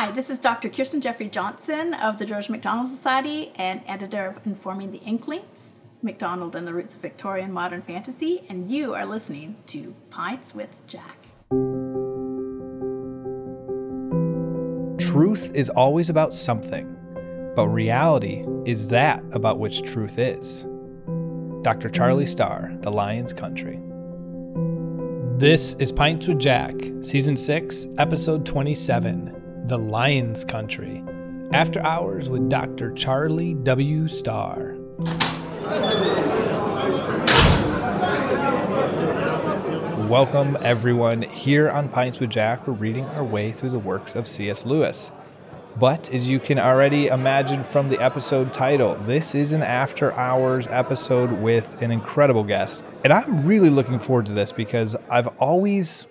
Hi, this is Dr. Kirsten Jeffrey Johnson of the George MacDonald Society and editor of Informing the Inklings, MacDonald and the Roots of Victorian Modern Fantasy, and you are listening to Pints with Jack. Truth is always about something, but reality is that about which truth is. Dr. Charlie Starr, The Lion's Country. This is Pints with Jack, Season 6, Episode 27, The Lion's Country. After Hours with Dr. Charlie W. Starr. Welcome, everyone. Here on Pints with Jack, we're reading our way through the works of C.S. Lewis. But as you can already imagine from the episode title, this is an After Hours episode with an incredible guest. And I'm really looking forward to this because I've always,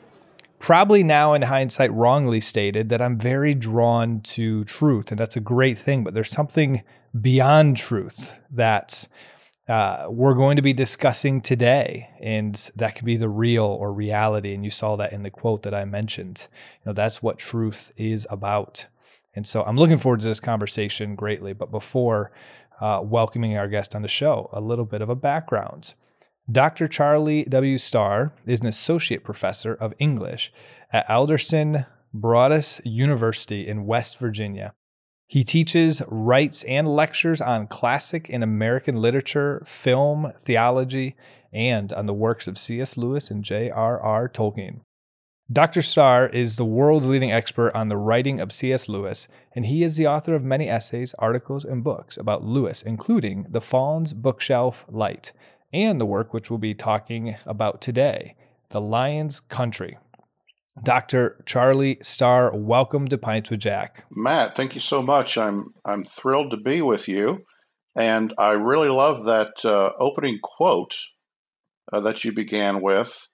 probably now in hindsight, wrongly stated that I'm very drawn to truth. And that's a great thing, but there's something beyond truth that we're going to be discussing today. And that could be the real or reality. And you saw that in the quote that I mentioned. You know, that's what truth is about. And so I'm looking forward to this conversation greatly. But before welcoming our guest on the show, a little bit of a background. Dr. Charlie W. Starr is an associate professor of English at Alderson Broaddus University in West Virginia. He teaches, writes, and lectures on classic and American literature, film, theology, and on the works of C.S. Lewis and J.R.R. Tolkien. Dr. Starr is the world's leading expert on the writing of C.S. Lewis, and he is the author of many essays, articles, and books about Lewis, including The Fawn's Bookshelf Light, and the work which we'll be talking about today, The Lion's Country. Dr. Charlie Starr, welcome to Pints with Jack. Matt, thank you so much. I'm thrilled to be with you, and I really love that opening quote that you began with.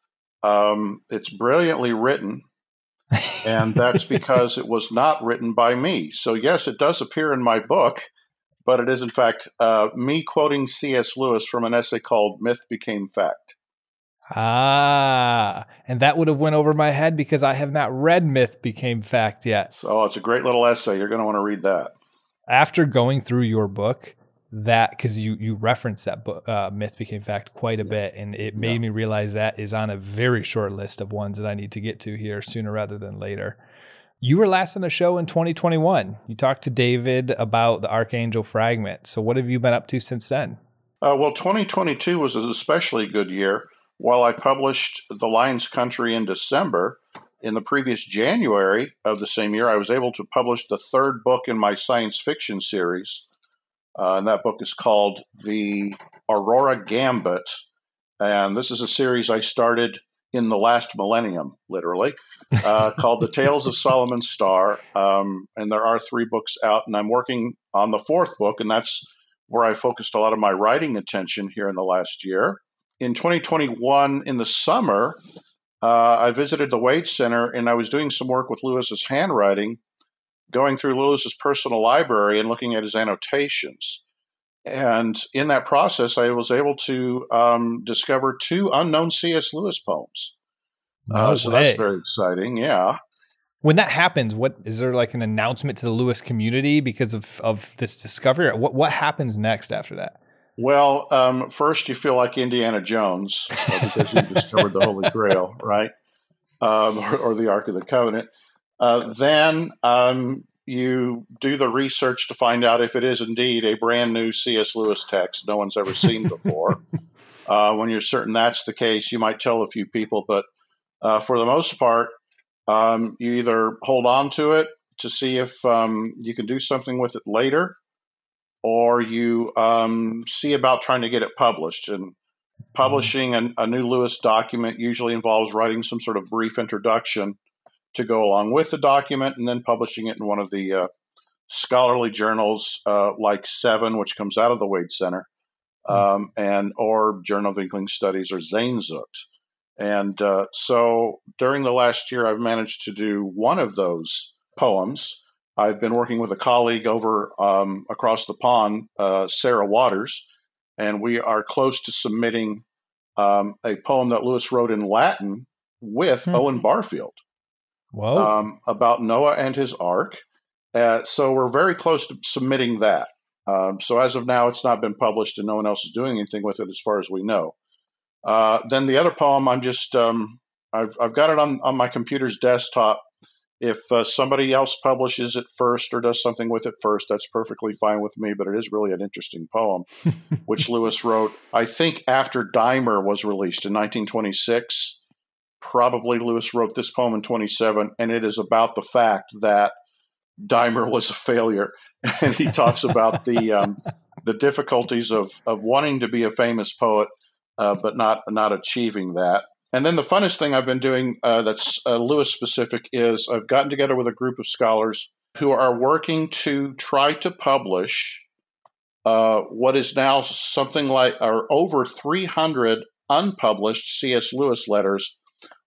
It's brilliantly written, and that's because it was not written by me. So yes, it does appear in my book, but it is in fact me quoting C.S. Lewis from an essay called Myth Became Fact. Ah, and that would have went over my head because I have not read Myth Became Fact yet. So it's a great little essay. You're going to want to read that. After going through your book, that because you referenced that book, Myth Became Fact, quite a bit, and it made me realize that is on a very short list of ones that I need to get to here sooner rather than later. You were last on the show in 2021. You talked to David about the Archangel Fragment. So what have you been up to since then? Well, 2022 was an especially good year. While I published The Lion's Country in December, in the previous January of the same year, I was able to publish the third book in my science fiction series. And that book is called The Aurora Gambit. And this is a series I started in the last millennium, literally, called The Tales of Solomon Star. And there are three books out, and I'm working on the fourth book, and that's where I focused a lot of my writing attention here in the last year. In 2021, in the summer, I visited the Wade Center, and I was doing some work with Lewis's handwriting, going through Lewis's personal library and looking at his annotations. And in that process, I was able to discover two unknown C.S. Lewis poems. So that's very exciting, yeah. When that happens, what is there like an announcement to the Lewis community because of this discovery? What happens next after that? Well, first you feel like Indiana Jones because you discovered the Holy Grail, right? Or the Ark of the Covenant. Then you do the research to find out if it is indeed a brand new C.S. Lewis text no one's ever seen before. When you're certain that's the case, you might tell a few people, but for the most part, you either hold on to it to see if you can do something with it later, or you see about trying to get it published. And publishing a new Lewis document usually involves writing some sort of brief introduction to go along with the document, and then publishing it in one of the scholarly journals like Seven, which comes out of the Wade Center, and or Journal of Inkling Studies or Zainzucht. And so during the last year, I've managed to do one of those poems. I've been working with a colleague over across the pond, Sarah Waters, and we are close to submitting a poem that Lewis wrote in Latin with Owen Barfield. About Noah and his ark. So we're very close to submitting that. So as of now, it's not been published and no one else is doing anything with it as far as we know. Then the other poem, I'm just, I've got it on my computer's desktop. If somebody else publishes it first or does something with it first, that's perfectly fine with me, but it is really an interesting poem, which Lewis wrote, I think, after Dymer was released in 1926. Probably Lewis wrote this poem in 27, and it is about the fact that Dymer was a failure. And he talks about the difficulties of wanting to be a famous poet, but not achieving that. And then the funnest thing I've been doing that's Lewis-specific is I've gotten together with a group of scholars who are working to try to publish what is now something like or over 300 unpublished C.S. Lewis letters,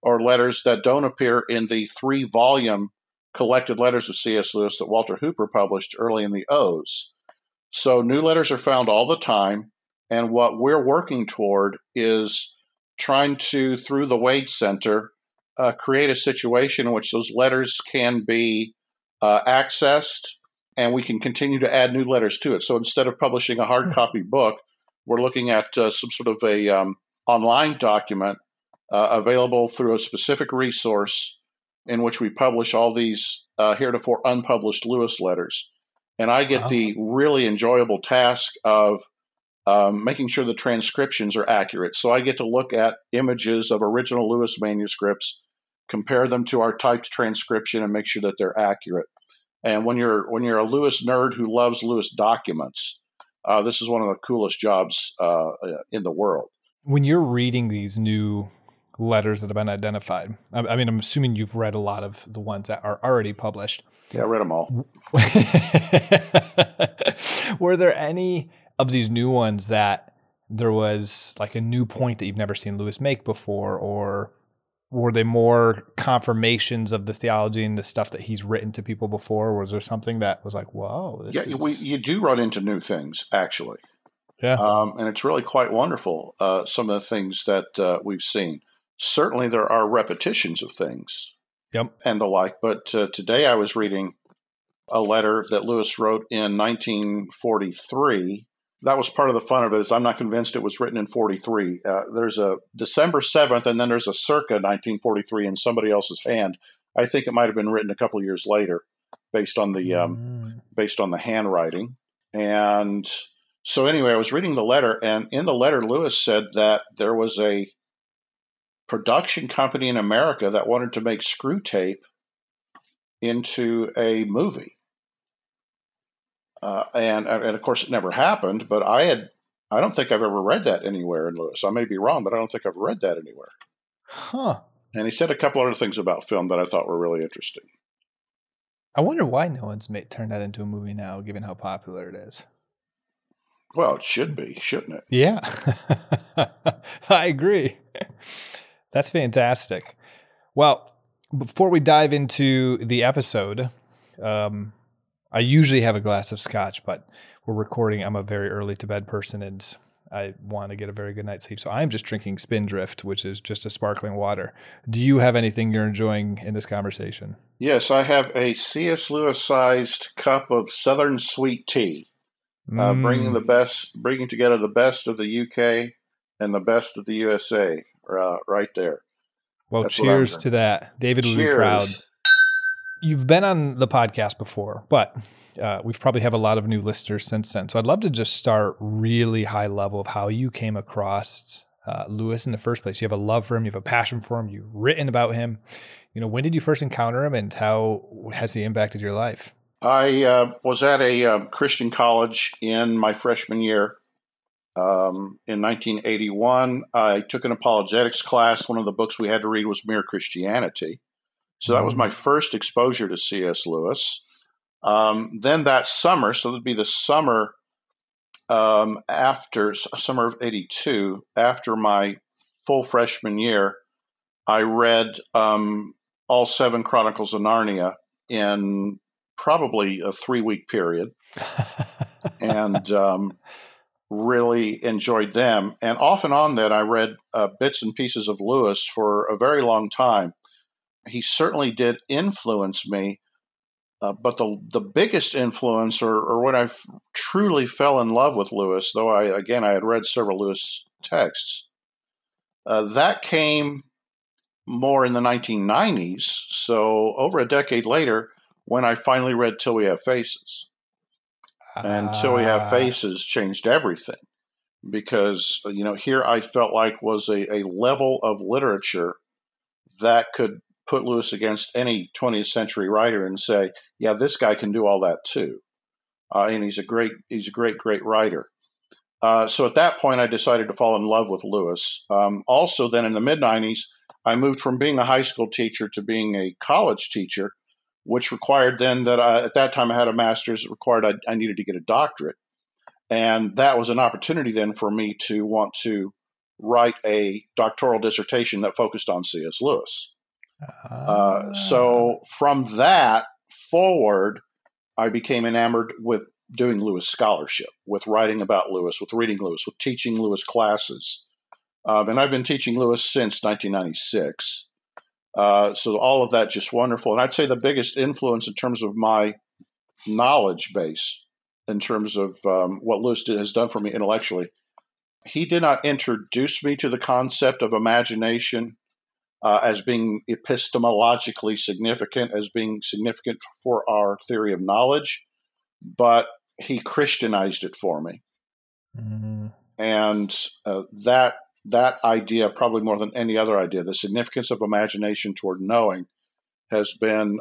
or letters that don't appear in the three-volume collected letters of C.S. Lewis that Walter Hooper published early in the O's. So new letters are found all the time, and what we're working toward is trying to, through the Wade Center, create a situation in which those letters can be accessed, and we can continue to add new letters to it. So instead of publishing a hard copy book, we're looking at some sort of a online document available through a specific resource in which we publish all these heretofore unpublished Lewis letters. And I get the really enjoyable task of making sure the transcriptions are accurate. So I get to look at images of original Lewis manuscripts, compare them to our typed transcription, and make sure that they're accurate. And when you're a Lewis nerd who loves Lewis documents, this is one of the coolest jobs in the world. When you're reading these new letters that have been identified, I mean, I'm assuming you've read a lot of the ones that are already published. Yeah, I read them all. Were there any of these new ones that there was like a new point that you've never seen Lewis make before, or were they more confirmations of the theology and the stuff that he's written to people before? Or was there something that was like, whoa, this is... you do run into new things, actually. Yeah. And it's really quite wonderful, some of the things that we've seen. Certainly there are repetitions of things and the like, but today I was reading a letter that Lewis wrote in 1943. That was part of the fun of it, is I'm not convinced it was written in 43. There's a December 7th, and then there's a circa 1943 in somebody else's hand. I think it might have been written a couple of years later, based on the based on the handwriting. And so anyway, I was reading the letter, and in the letter, Lewis said that there was a production company in America that wanted to make Screwtape into a movie. And of course, it never happened, but I don't think I've ever read that anywhere in Lewis. I may be wrong, but I don't think I've read that anywhere. Huh. And he said a couple other things about film that I thought were really interesting. I wonder why no one's turned that into a movie now, given how popular it is. Well, it should be, shouldn't it? Yeah. I agree. That's fantastic. Well, before we dive into the episode, I usually have a glass of scotch, but we're recording. I'm a very early to bed person, and I want to get a very good night's sleep. So I'm just drinking Spindrift, which is just a sparkling water. Do you have anything you're enjoying in this conversation? Yes, I have a C.S. Lewis-sized cup of Southern sweet tea, bringing together the best of the UK and the best of the USA right there. Well, that's cheers to that. David will be proud. You've been on the podcast before, but we've probably have a lot of new listeners since then. So I'd love to just start really high level of how you came across Lewis in the first place. You have a love for him. You have a passion for him. You've written about him. You know, when did you first encounter him, and how has he impacted your life? I was at a Christian college in my freshman year. In 1981, I took an apologetics class. One of the books we had to read was Mere Christianity. So that was my first exposure to C.S. Lewis. Then that summer, so that'd be the summer summer of 82, after my full freshman year, I read all 7 Chronicles of Narnia in probably a 3-week period and really enjoyed them. And off and on then I read bits and pieces of Lewis for a very long time. He certainly did influence me, But the biggest influence, or when I truly fell in love with Lewis, though I had read several Lewis texts, that came more in the 1990s. So over a decade later, when I finally read Till We Have Faces. And Till We Have Faces changed everything, because, you know, here I felt like was a level of literature that could put Lewis against any 20th century writer and say, yeah, this guy can do all that too. And he's a great writer. So at that point, I decided to fall in love with Lewis. Also then in the mid-90s, I moved from being a high school teacher to being a college teacher, which required then that at that time I had a master's. It required I needed to get a doctorate. And that was an opportunity then for me to want to write a doctoral dissertation that focused on C.S. Lewis. So from that forward, I became enamored with doing Lewis scholarship, with writing about Lewis, with reading Lewis, with teaching Lewis classes. And I've been teaching Lewis since 1996. So all of that just wonderful. And I'd say the biggest influence in terms of my knowledge base, in terms of what Lewis has done for me intellectually, he did not introduce me to the concept of imagination as being epistemologically significant, as being significant for our theory of knowledge, but he Christianized it for me. Mm-hmm. And that idea, probably more than any other idea, the significance of imagination toward knowing, has been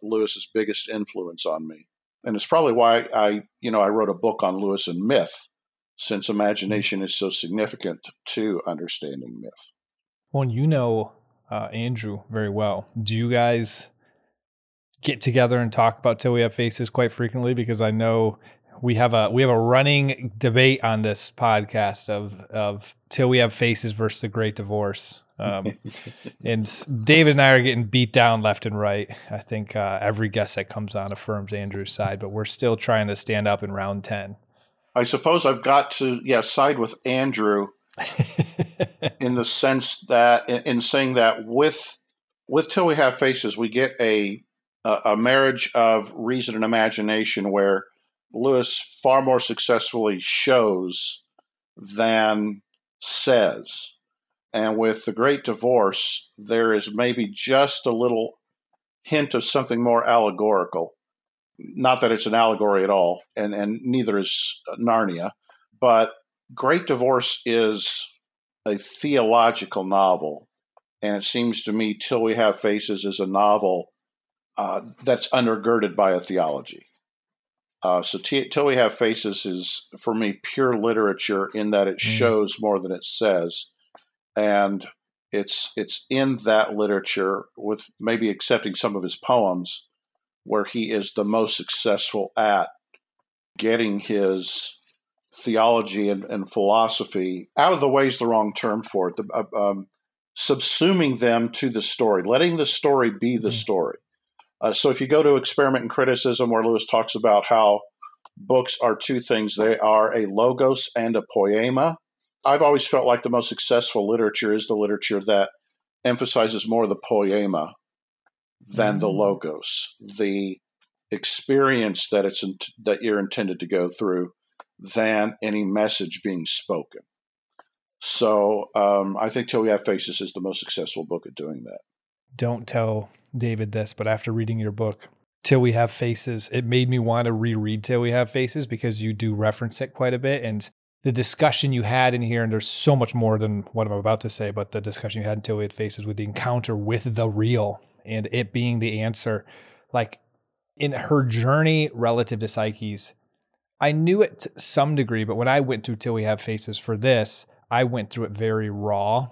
Lewis's biggest influence on me, and it's probably why I wrote a book on Lewis and myth, since imagination is so significant to understanding myth. Well, you know Andrew very well. Do you guys get together and talk about Till We Have Faces quite frequently? Because I know we have a running debate on this podcast of Till We Have Faces versus The Great Divorce. And David and I are getting beat down left and right. I think every guest that comes on affirms Andrew's side, but we're still trying to stand up in round 10. I suppose I've got to side with Andrew in the sense that in saying that with Till We Have Faces, we get a marriage of reason and imagination where Lewis far more successfully shows than says. And with The Great Divorce, there is maybe just a little hint of something more allegorical. Not that it's an allegory at all, and neither is Narnia. But Great Divorce is a theological novel, and it seems to me Till We Have Faces is a novel that's undergirded by a theology. So Till We Have Faces is, for me, pure literature in that it shows more than it says. And it's in that literature, with maybe accepting some of his poems, where he is the most successful at getting his theology and philosophy out of the way is the wrong term for it. Subsuming them to the story, letting the story be the story. So if you go to Experiment and Criticism, where Lewis talks about how books are two things, they are a logos and a poema. I've always felt like the most successful literature is the literature that emphasizes more the poema than the logos, the experience that that you're intended to go through, than any message being spoken. So I think Till We Have Faces is the most successful book at doing that. Don't tell David this, but after reading your book, Till We Have Faces, it made me want to reread Till We Have Faces, because you do reference it quite a bit. And the discussion you had in here, and there's so much more than what I'm about to say, but the discussion you had in Till We Had Faces with the encounter with the real and it being the answer, like in her journey relative to Psyches, I knew it to some degree, but when I went through Till We Have Faces for this, I went through it very raw.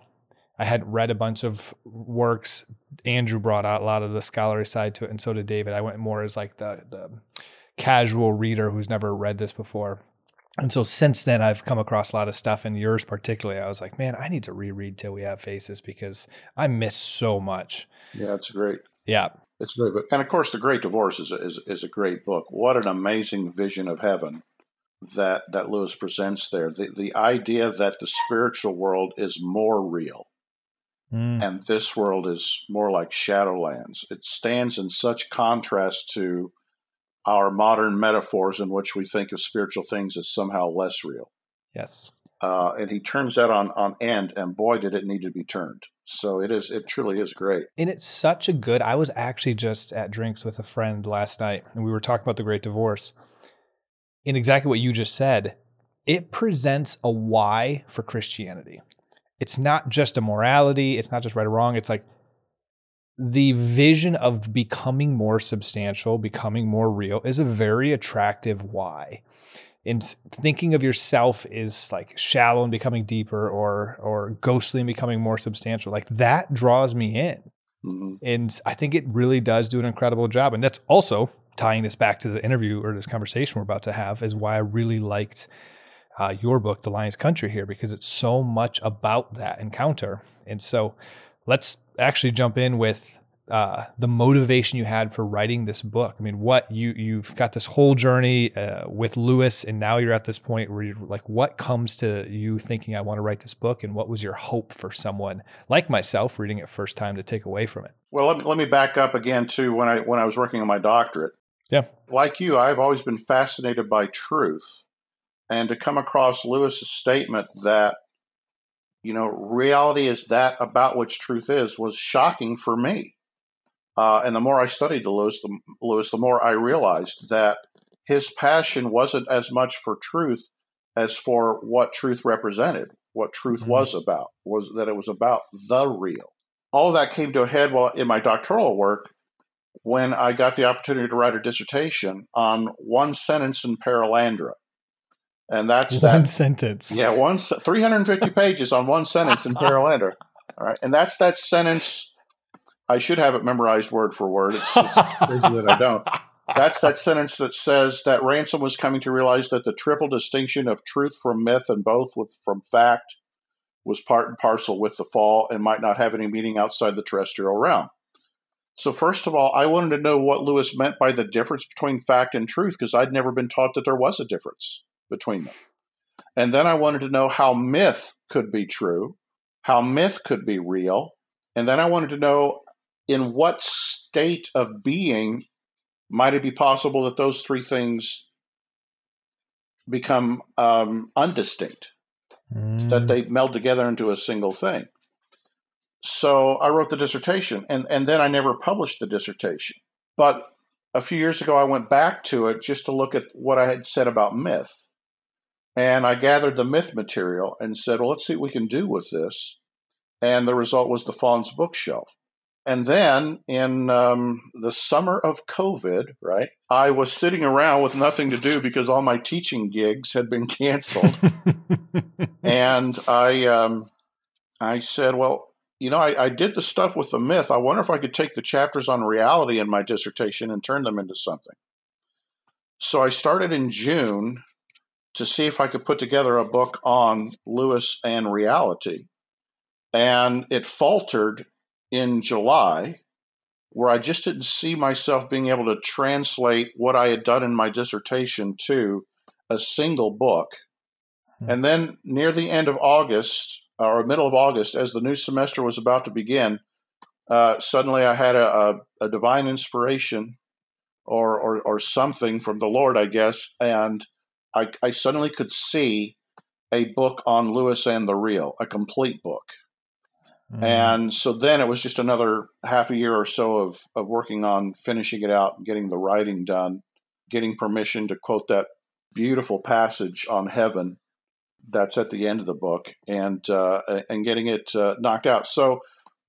I hadn't read a bunch of works. Andrew brought out a lot of the scholarly side to it, and so did David. I went more as like the casual reader who's never read this before. And so since then, I've come across a lot of stuff, and yours particularly. I was like, man, I need to reread Till We Have Faces, because I miss so much. Yeah, it's great. Yeah. It's great. And of course, The Great Divorce is a great book. What an amazing vision of heaven that Lewis presents there. The idea that the spiritual world is more real, and this world is more like Shadowlands. It stands in such contrast to our modern metaphors in which we think of spiritual things as somehow less real. Yes. And he turns that on end, and boy, did it need to be turned. So it truly is great. And it's such a good, I was actually just at drinks with a friend last night, and we were talking about The Great Divorce. And exactly what you just said, it presents a why for Christianity. It's not just a morality. It's not just right or wrong. It's like the vision of becoming more substantial, becoming more real is a very attractive why. And thinking of yourself is like shallow and becoming deeper, or ghostly and becoming more substantial. Like that draws me in. Mm-hmm. And I think it really does do an incredible job. And that's also tying this back to the interview or this conversation we're about to have is why I really liked your book, The Lion's Country, here, because it's so much about that encounter. And so let's actually jump in with the motivation you had for writing this book. I mean, what you've got this whole journey with Lewis, and now you're at this point where you're like, what comes to you thinking I want to write this book, and what was your hope for someone like myself reading it first time to take away from it? Well, let me back up again to when I was working on my doctorate. Yeah, like you, I've always been fascinated by truth, and to come across Lewis's statement that, you know, reality is that about which truth is, was shocking for me. And the more I studied Lewis, the more I realized that his passion wasn't as much for truth as for what truth represented, what truth mm-hmm. was about, was that it was about the real. All of that came to a head in my doctoral work when I got the opportunity to write a dissertation on one sentence in Perelandra. And that's that. One sentence. Yeah, 350 pages on one sentence in Perelandra. All right. And that's that sentence. I should have it memorized word for word. It's crazy that I don't. That's that sentence that says that Ransom was coming to realize that the triple distinction of truth from myth and both from fact was part and parcel with the fall and might not have any meaning outside the terrestrial realm. So first of all, I wanted to know what Lewis meant by the difference between fact and truth, because I'd never been taught that there was a difference between them. And then I wanted to know how myth could be true, how myth could be real, and then I wanted to know in what state of being might it be possible that those three things become undistinct, that they meld together into a single thing. So I wrote the dissertation, and then I never published the dissertation. But a few years ago, I went back to it just to look at what I had said about myth. And I gathered the myth material and said, well, let's see what we can do with this. And the result was The Fawn's Bookshelf. And then in the summer of COVID, right, I was sitting around with nothing to do because all my teaching gigs had been canceled. And I said, well, you know, I did the stuff with the myth. I wonder if I could take the chapters on reality in my dissertation and turn them into something. So I started in June to see if I could put together a book on Lewis and reality. And it faltered in July, where I just didn't see myself being able to translate what I had done in my dissertation to a single book. And then near the end of August, or middle of August, as the new semester was about to begin, suddenly I had a divine inspiration or something from the Lord, I guess, and I suddenly could see a book on Lewis and the real, a complete book. Mm-hmm. And so then it was just another half a year or so of working on finishing it out, getting the writing done, getting permission to quote that beautiful passage on heaven that's at the end of the book, and getting it knocked out. So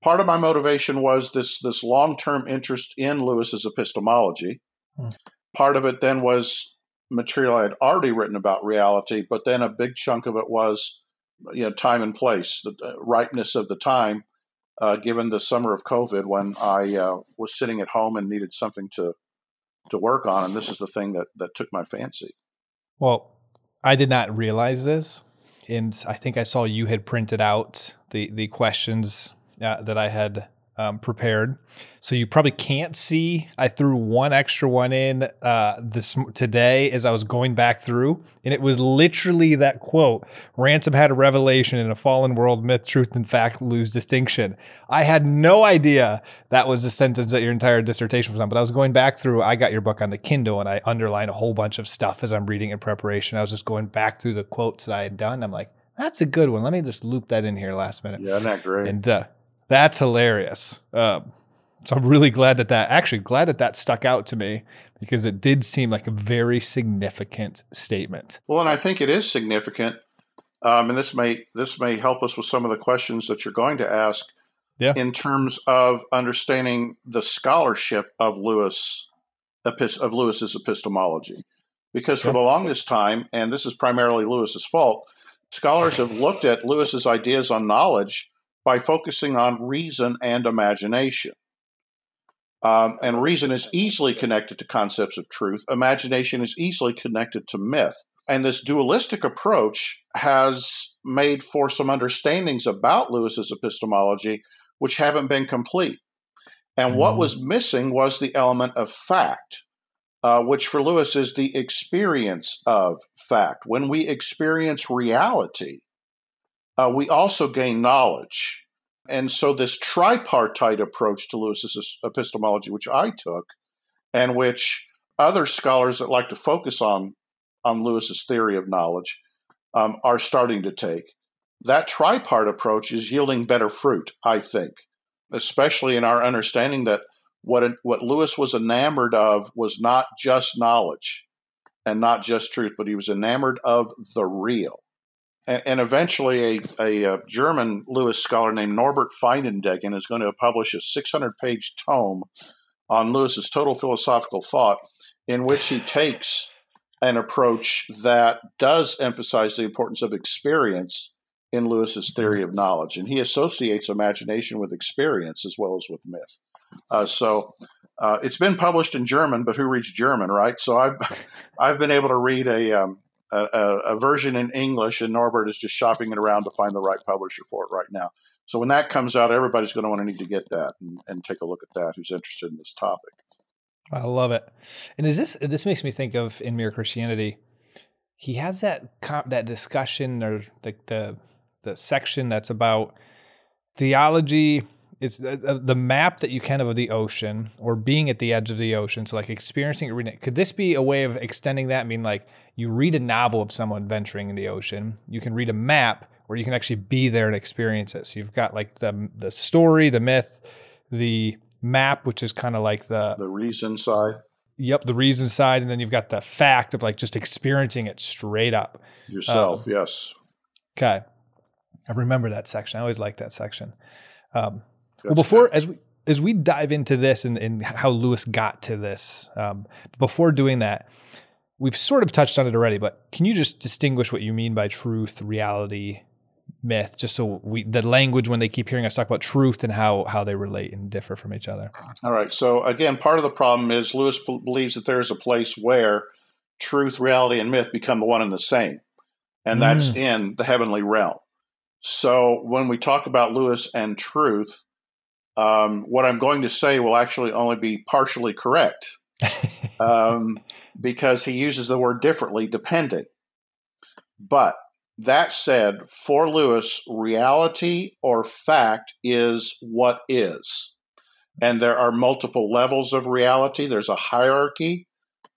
part of my motivation was this long-term interest in Lewis's epistemology. Mm-hmm. Part of it then was material I had already written about reality, but then a big chunk of it was, you know, time and place, the ripeness of the time, given the summer of COVID when I was sitting at home and needed something to work on. And this is the thing that took my fancy. Well, I did not realize this. And I think I saw you had printed out the questions that I had prepared. So you probably can't see. I threw one extra one in today as I was going back through, and it was literally that quote, Ransom had a revelation in a fallen world, myth, truth, and fact lose distinction. I had no idea that was the sentence that your entire dissertation was on, but I was going back through. I got your book on the Kindle, and I underlined a whole bunch of stuff as I'm reading in preparation. I was just going back through the quotes that I had done. I'm like, that's a good one. Let me just loop that in here last minute. Yeah, not great. And that's hilarious. So I'm really glad that stuck out to me, because it did seem like a very significant statement. Well, and I think it is significant. And this may help us with some of the questions that you're going to ask in terms of understanding the scholarship of Lewis's epistemology. Because for the longest time, and this is primarily Lewis's fault, scholars have looked at Lewis's ideas on knowledge by focusing on reason and imagination. And reason is easily connected to concepts of truth. Imagination is easily connected to myth. And this dualistic approach has made for some understandings about Lewis's epistemology, which haven't been complete. And what was missing was the element of fact, which for Lewis is the experience of fact. When we experience reality, we also gain knowledge. And so this tripartite approach to Lewis's epistemology, which I took, and which other scholars that like to focus on Lewis's theory of knowledge are starting to take, that tripart approach is yielding better fruit, I think, especially in our understanding that what Lewis was enamored of was not just knowledge and not just truth, but he was enamored of the real. And eventually a German Lewis scholar named Norbert Feigendecken is going to publish a 600-page tome on Lewis's total philosophical thought, in which he takes an approach that does emphasize the importance of experience in Lewis's theory of knowledge. And he associates imagination with experience as well as with myth. So it's been published in German, but who reads German, right? So I've been able to read a version in English, and Norbert is just shopping it around to find the right publisher for it right now. So when that comes out, everybody's going to need to get that and take a look at that, who's interested in this topic. I love it. And this makes me think of in Mere Christianity, he has that discussion, or the section that's about theology. It's the map that you can of the ocean, or being at the edge of the ocean. So like experiencing it, reading it. Could this be a way of extending that? I mean, like, you read a novel of someone venturing in the ocean. You can read a map where you can actually be there and experience it. So you've got like the story, the myth, the map, which is kind of like the reason side. Yep, the reason side. And then you've got the fact of like just experiencing it straight up. Yourself, yes. Okay. I remember that section. I always liked that section. Well, before, as we dive into this and how Lewis got to this, before doing that, we've sort of touched on it already, but can you just distinguish what you mean by truth, reality, myth, just so the language when they keep hearing us talk about truth and how they relate and differ from each other? All right. So again, part of the problem is Lewis believes that there's a place where truth, reality, and myth become one and the same, and that's in the heavenly realm. So when we talk about Lewis and truth, what I'm going to say will actually only be partially correct, because he uses the word differently depending. But that said, for Lewis, reality or fact is what is. And there are multiple levels of reality. There's a hierarchy.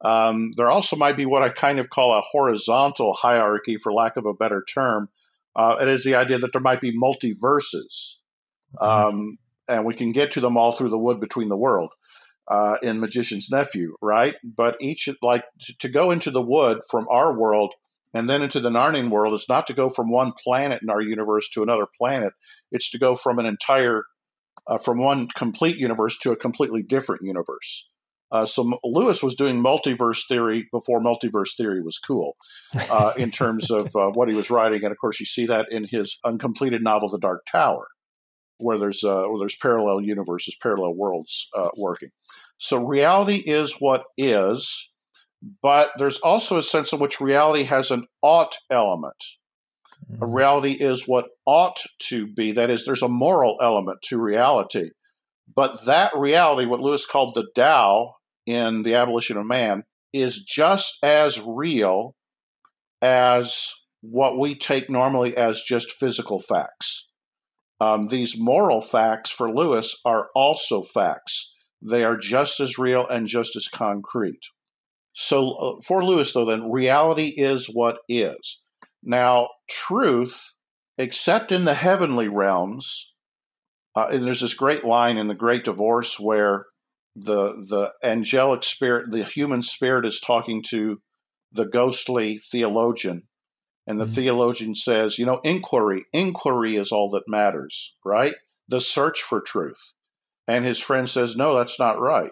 There also might be what I kind of call a horizontal hierarchy, for lack of a better term. It is the idea that there might be multiverses, and we can get to them all through the wood between the world in Magician's Nephew, right? But to go into the wood from our world and then into the Narnian world is not to go from one planet in our universe to another planet. It's to go from an entire, from one complete universe to a completely different universe. So Lewis was doing multiverse theory before multiverse theory was cool in terms of what he was writing. And, of course, you see that in his uncompleted novel, The Dark Tower, where there's parallel universes, parallel worlds working. So reality is what is, but there's also a sense in which reality has an ought element. Reality is what ought to be. That is, there's a moral element to reality. But that reality, what Lewis called the Tao in The Abolition of Man, is just as real as what we take normally as just physical facts. These moral facts for Lewis are also facts. They are just as real and just as concrete. So for Lewis, though, then, reality is what is. Now, truth, except in the heavenly realms, and there's this great line in The Great Divorce where the angelic spirit, the human spirit, is talking to the ghostly theologian. And the theologian says, you know, inquiry is all that matters, right? The search for truth. And his friend says, no, that's not right.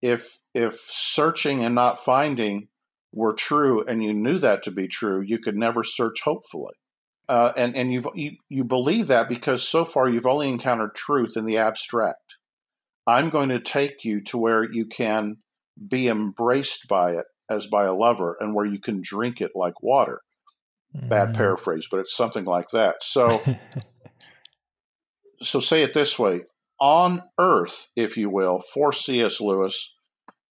If searching and not finding were true and you knew that to be true, you could never search hopefully. And you believe that because so far you've only encountered truth in the abstract. I'm going to take you to where you can be embraced by it as by a lover and where you can drink it like water. Bad paraphrase, but it's something like that. So say it this way. On earth, if you will, for C.S. Lewis,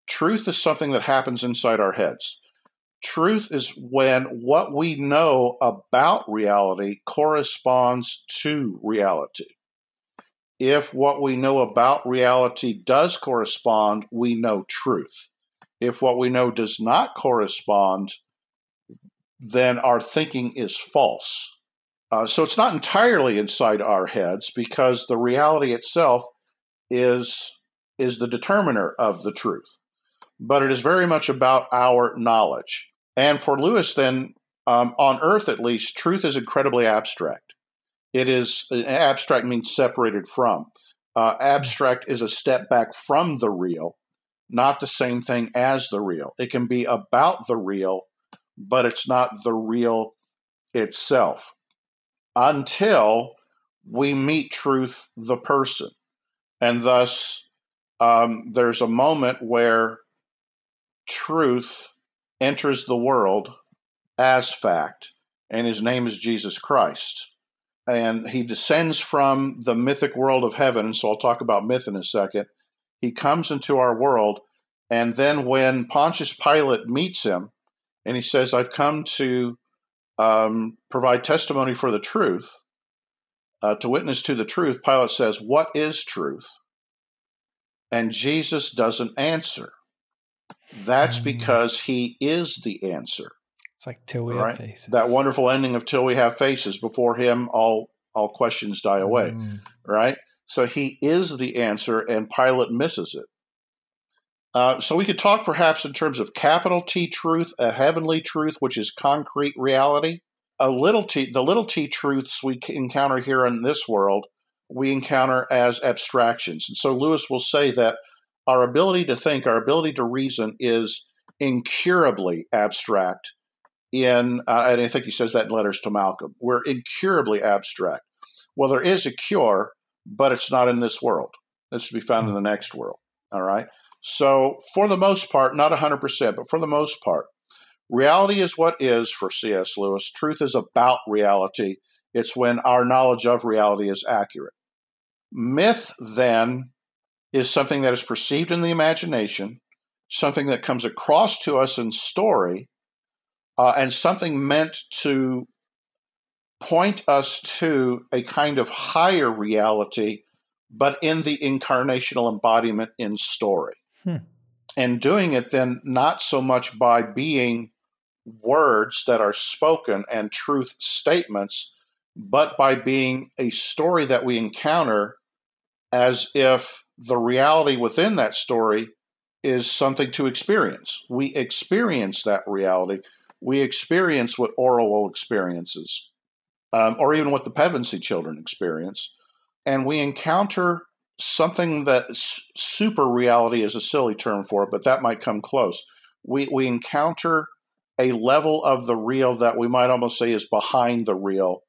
truth is something that happens inside our heads. Truth is when what we know about reality corresponds to reality. If what we know about reality does correspond, we know truth. If what we know does not correspond, then our thinking is false. So it's not entirely inside our heads because the reality itself is the determiner of the truth. But it is very much about our knowledge. And for Lewis, then, on earth at least, truth is incredibly abstract. Abstract means separated from. Abstract is a step back from the real, not the same thing as the real. It can be about the real, but it's not the real itself until we meet truth, the person. And thus, there's a moment where truth enters the world as fact, and his name is Jesus Christ. And he descends from the mythic world of heaven, and so I'll talk about myth in a second. He comes into our world, and then when Pontius Pilate meets him, and he says, I've come to provide testimony for the truth, to witness to the truth. Pilate says, what is truth? And Jesus doesn't answer. That's because he is the answer. It's like Till We Have Faces. That wonderful ending of Till We Have Faces. Before him, all questions die away. Right? So he is the answer, and Pilate misses it. So we could talk perhaps in terms of capital T truth, a heavenly truth, which is concrete reality. The little t truths we encounter here in this world, we encounter as abstractions. And so Lewis will say that our ability to think, our ability to reason is incurably abstract. And I think he says that in Letters to Malcolm. We're incurably abstract. Well, there is a cure, but it's not in this world. It's to be found in the next world. All right? So for the most part, not 100%, but for the most part, reality is what is for C.S. Lewis. Truth is about reality. It's when our knowledge of reality is accurate. Myth, then, is something that is perceived in the imagination, something that comes across to us in story, and something meant to point us to a kind of higher reality, but in the incarnational embodiment in story. And doing it then not so much by being words that are spoken and truth statements, but by being a story that we encounter as if the reality within that story is something to experience. We experience that reality. We experience what Orwell experiences, or even what the Pevensey children experience. And we encounter something that super reality is a silly term for it, but that might come close. We encounter a level of the real that we might almost say is behind the real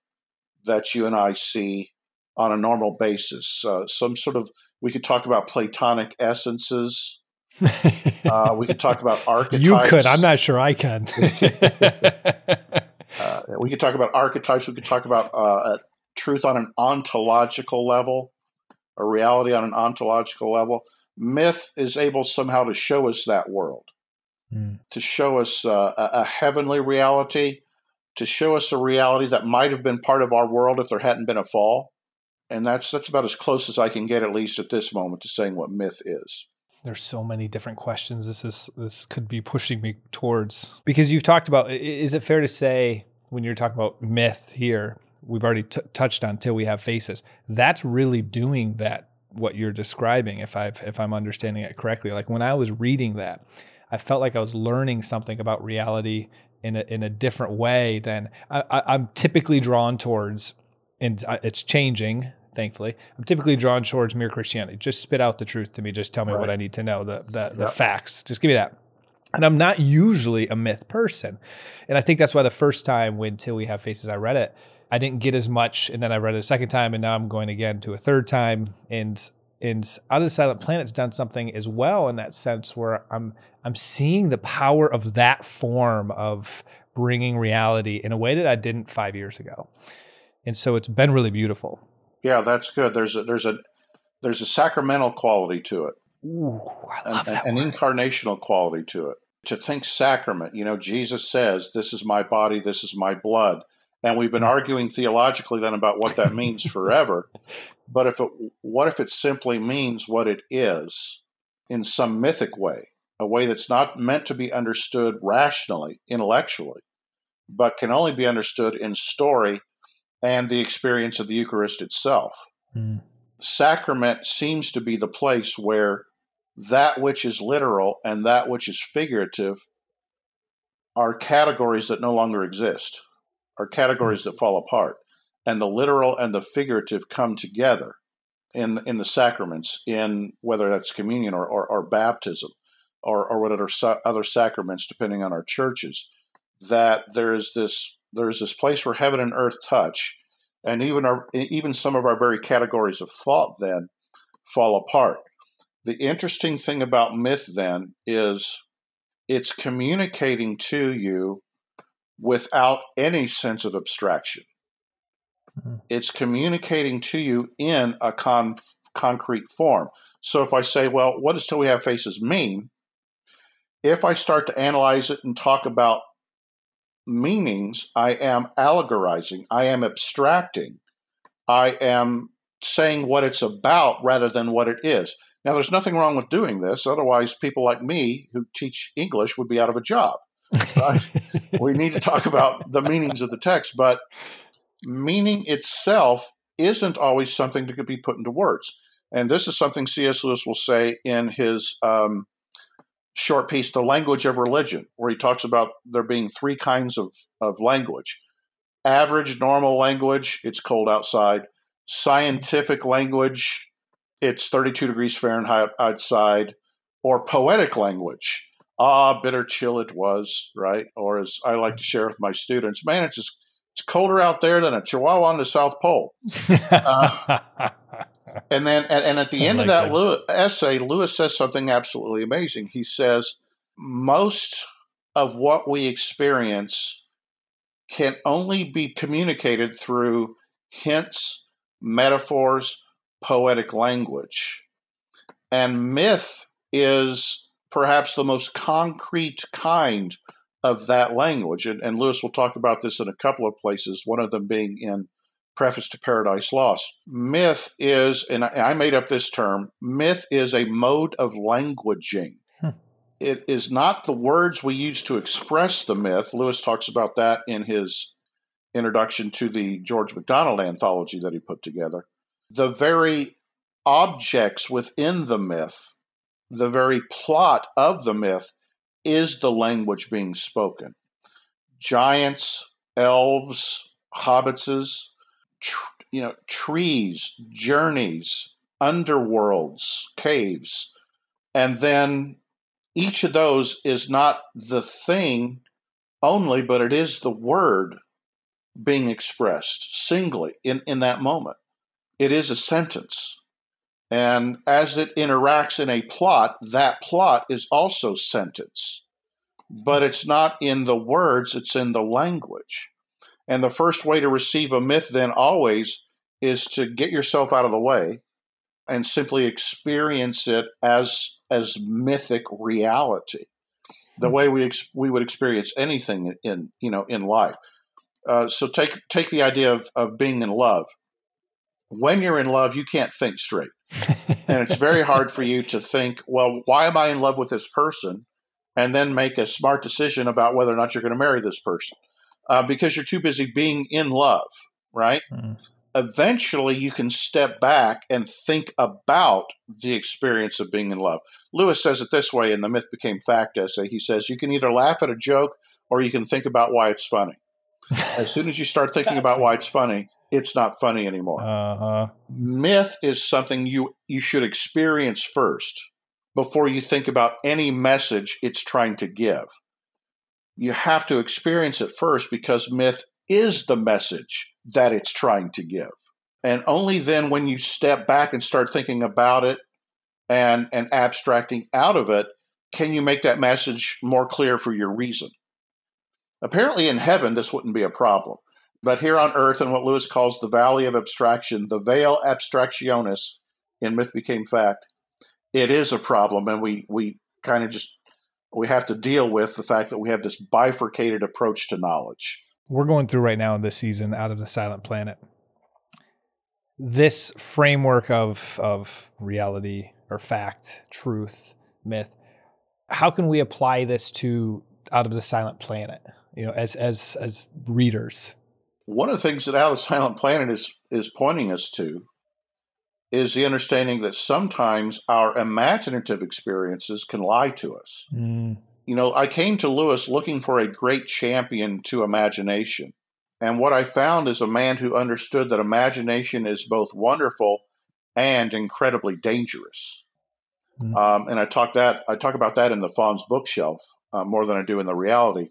that you and I see on a normal basis. Some sort of, we could talk about Platonic essences. We could talk about archetypes. You could. I'm not sure I can. We could talk about archetypes. We could talk about truth on an ontological level, or reality on an ontological level, myth is able somehow to show us that world, to show us a heavenly reality, to show us a reality that might have been part of our world if there hadn't been a fall. And that's about as close as I can get, at least at this moment, to saying what myth is. There's so many different questions this could be pushing me towards. Because you've talked about, is it fair to say, when you're talking about myth here, we've already touched on Till We Have Faces. That's really doing that, what you're describing, if I'm understanding it correctly. Like when I was reading that, I felt like I was learning something about reality in a different way than I'm typically drawn towards, and it's changing, thankfully. I'm typically drawn towards mere Christianity. Just spit out the truth to me. Just tell me what I need to know, the facts. Just give me that. And I'm not usually a myth person. And I think that's why the first time when Till We Have Faces, I read it, I didn't get as much. And then I read it a second time, and now I'm going again to a third time. And Out of the Silent Planet's done something as well in that sense where I'm seeing the power of that form of bringing reality in a way that I didn't 5 years ago. And so it's been really beautiful. Yeah, that's good. There's a sacramental quality to it. Ooh, I love that. An incarnational quality to it. To think sacrament, Jesus says, "This is my body, this is my blood." And we've been arguing theologically then about what that means forever. But what if it simply means what it is in some mythic way, a way that's not meant to be understood rationally, intellectually, but can only be understood in story and the experience of the Eucharist itself. Mm. Sacrament seems to be the place where that which is literal and that which is figurative are categories that no longer exist, are categories that fall apart. And the literal and the figurative come together in the sacraments, in whether that's communion or baptism or whatever other sacraments, depending on our churches, that there is this place where heaven and earth touch, and even some of our very categories of thought then fall apart. The interesting thing about myth then is it's communicating to you without any sense of abstraction. It's communicating to you in a concrete form. So if I say, well, what does Till We Have Faces mean? If I start to analyze it and talk about meanings, I am allegorizing, I am abstracting, I am saying what it's about rather than what it is. Now, there's nothing wrong with doing this. Otherwise, people like me who teach English would be out of a job. Right? We need to talk about the meanings of the text, but meaning itself isn't always something that could be put into words. And this is something C.S. Lewis will say in his short piece, The Language of Religion, where he talks about there being three kinds of language. Average, normal language, it's cold outside. Scientific language, it's 32 degrees Fahrenheit outside. Or poetic language, bitter chill it was, right? Or as I like to share with my students, man, it's just colder out there than a chihuahua on the South Pole. And at the end of that essay, Lewis says something absolutely amazing. He says, most of what we experience can only be communicated through hints, metaphors, poetic language. And myth is perhaps the most concrete kind of that language. And Lewis will talk about this in a couple of places, one of them being in Preface to Paradise Lost. Myth is, and I made up this term, myth is a mode of languaging. It is not the words we use to express the myth. Lewis talks about that in his introduction to the George MacDonald anthology that he put together. The very objects within the myth, the very plot of the myth, is the language being spoken. Giants, elves, hobbitses, trees, journeys, underworlds, caves. And then each of those is not the thing only, but it is the word being expressed singly in that moment. It is a sentence. And as it interacts in a plot, that plot is also sentence. But it's not in the words, it's in the language. And the first way to receive a myth then always is to get yourself out of the way and simply experience it as mythic reality, the way we would experience anything in life. So take the idea of being in love. When you're in love, you can't think straight. And it's very hard for you to think, well, why am I in love with this person? And then make a smart decision about whether or not you're going to marry this person, because you're too busy being in love, right? Mm. Eventually, you can step back and think about the experience of being in love. Lewis says it this way in the Myth Became Fact essay. He says, you can either laugh at a joke or you can think about why it's funny. As soon as you start thinking about why it's funny, it's not funny anymore. Uh-huh. Myth is something you should experience first before you think about any message it's trying to give. You have to experience it first, because myth is the message that it's trying to give. And only then, when you step back and start thinking about it and abstracting out of it, can you make that message more clear for your reason. Apparently in heaven, this wouldn't be a problem. But here on earth, in what Lewis calls the valley of abstraction, the veil abstractionis in Myth Became Fact, it is a problem. And we have to deal with the fact that we have this bifurcated approach to knowledge. We're going through right now in this season, Out of the Silent Planet. This framework of reality or fact, truth, myth, how can we apply this to Out of the Silent Planet, as readers? One of the things that Out of the Silent Planet is pointing us to is the understanding that sometimes our imaginative experiences can lie to us. Mm. I came to Lewis looking for a great champion to imagination. And what I found is a man who understood that imagination is both wonderful and incredibly dangerous. Mm. And I talk about that in The Fawn's Bookshelf more than I do in the reality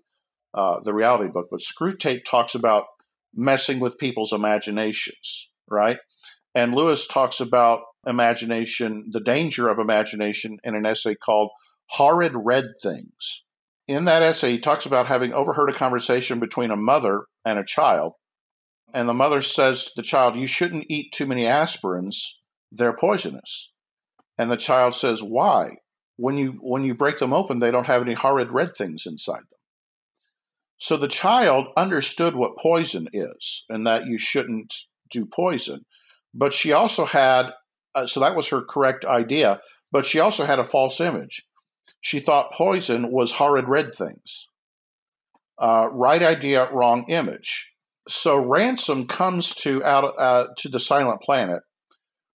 book. But Screwtape talks about messing with people's imaginations, right? And Lewis talks about imagination, the danger of imagination, in an essay called Horrid Red Things. In that essay, he talks about having overheard a conversation between a mother and a child. And the mother says to the child, "You shouldn't eat too many aspirins. They're poisonous." And the child says, "Why? When you break them open, they don't have any horrid red things inside them." So the child understood what poison is and that you shouldn't do poison. But she also had, so that was her correct idea, but she also had a false image. She thought poison was horrid red things. Right idea, wrong image. So Ransom comes to the Silent Planet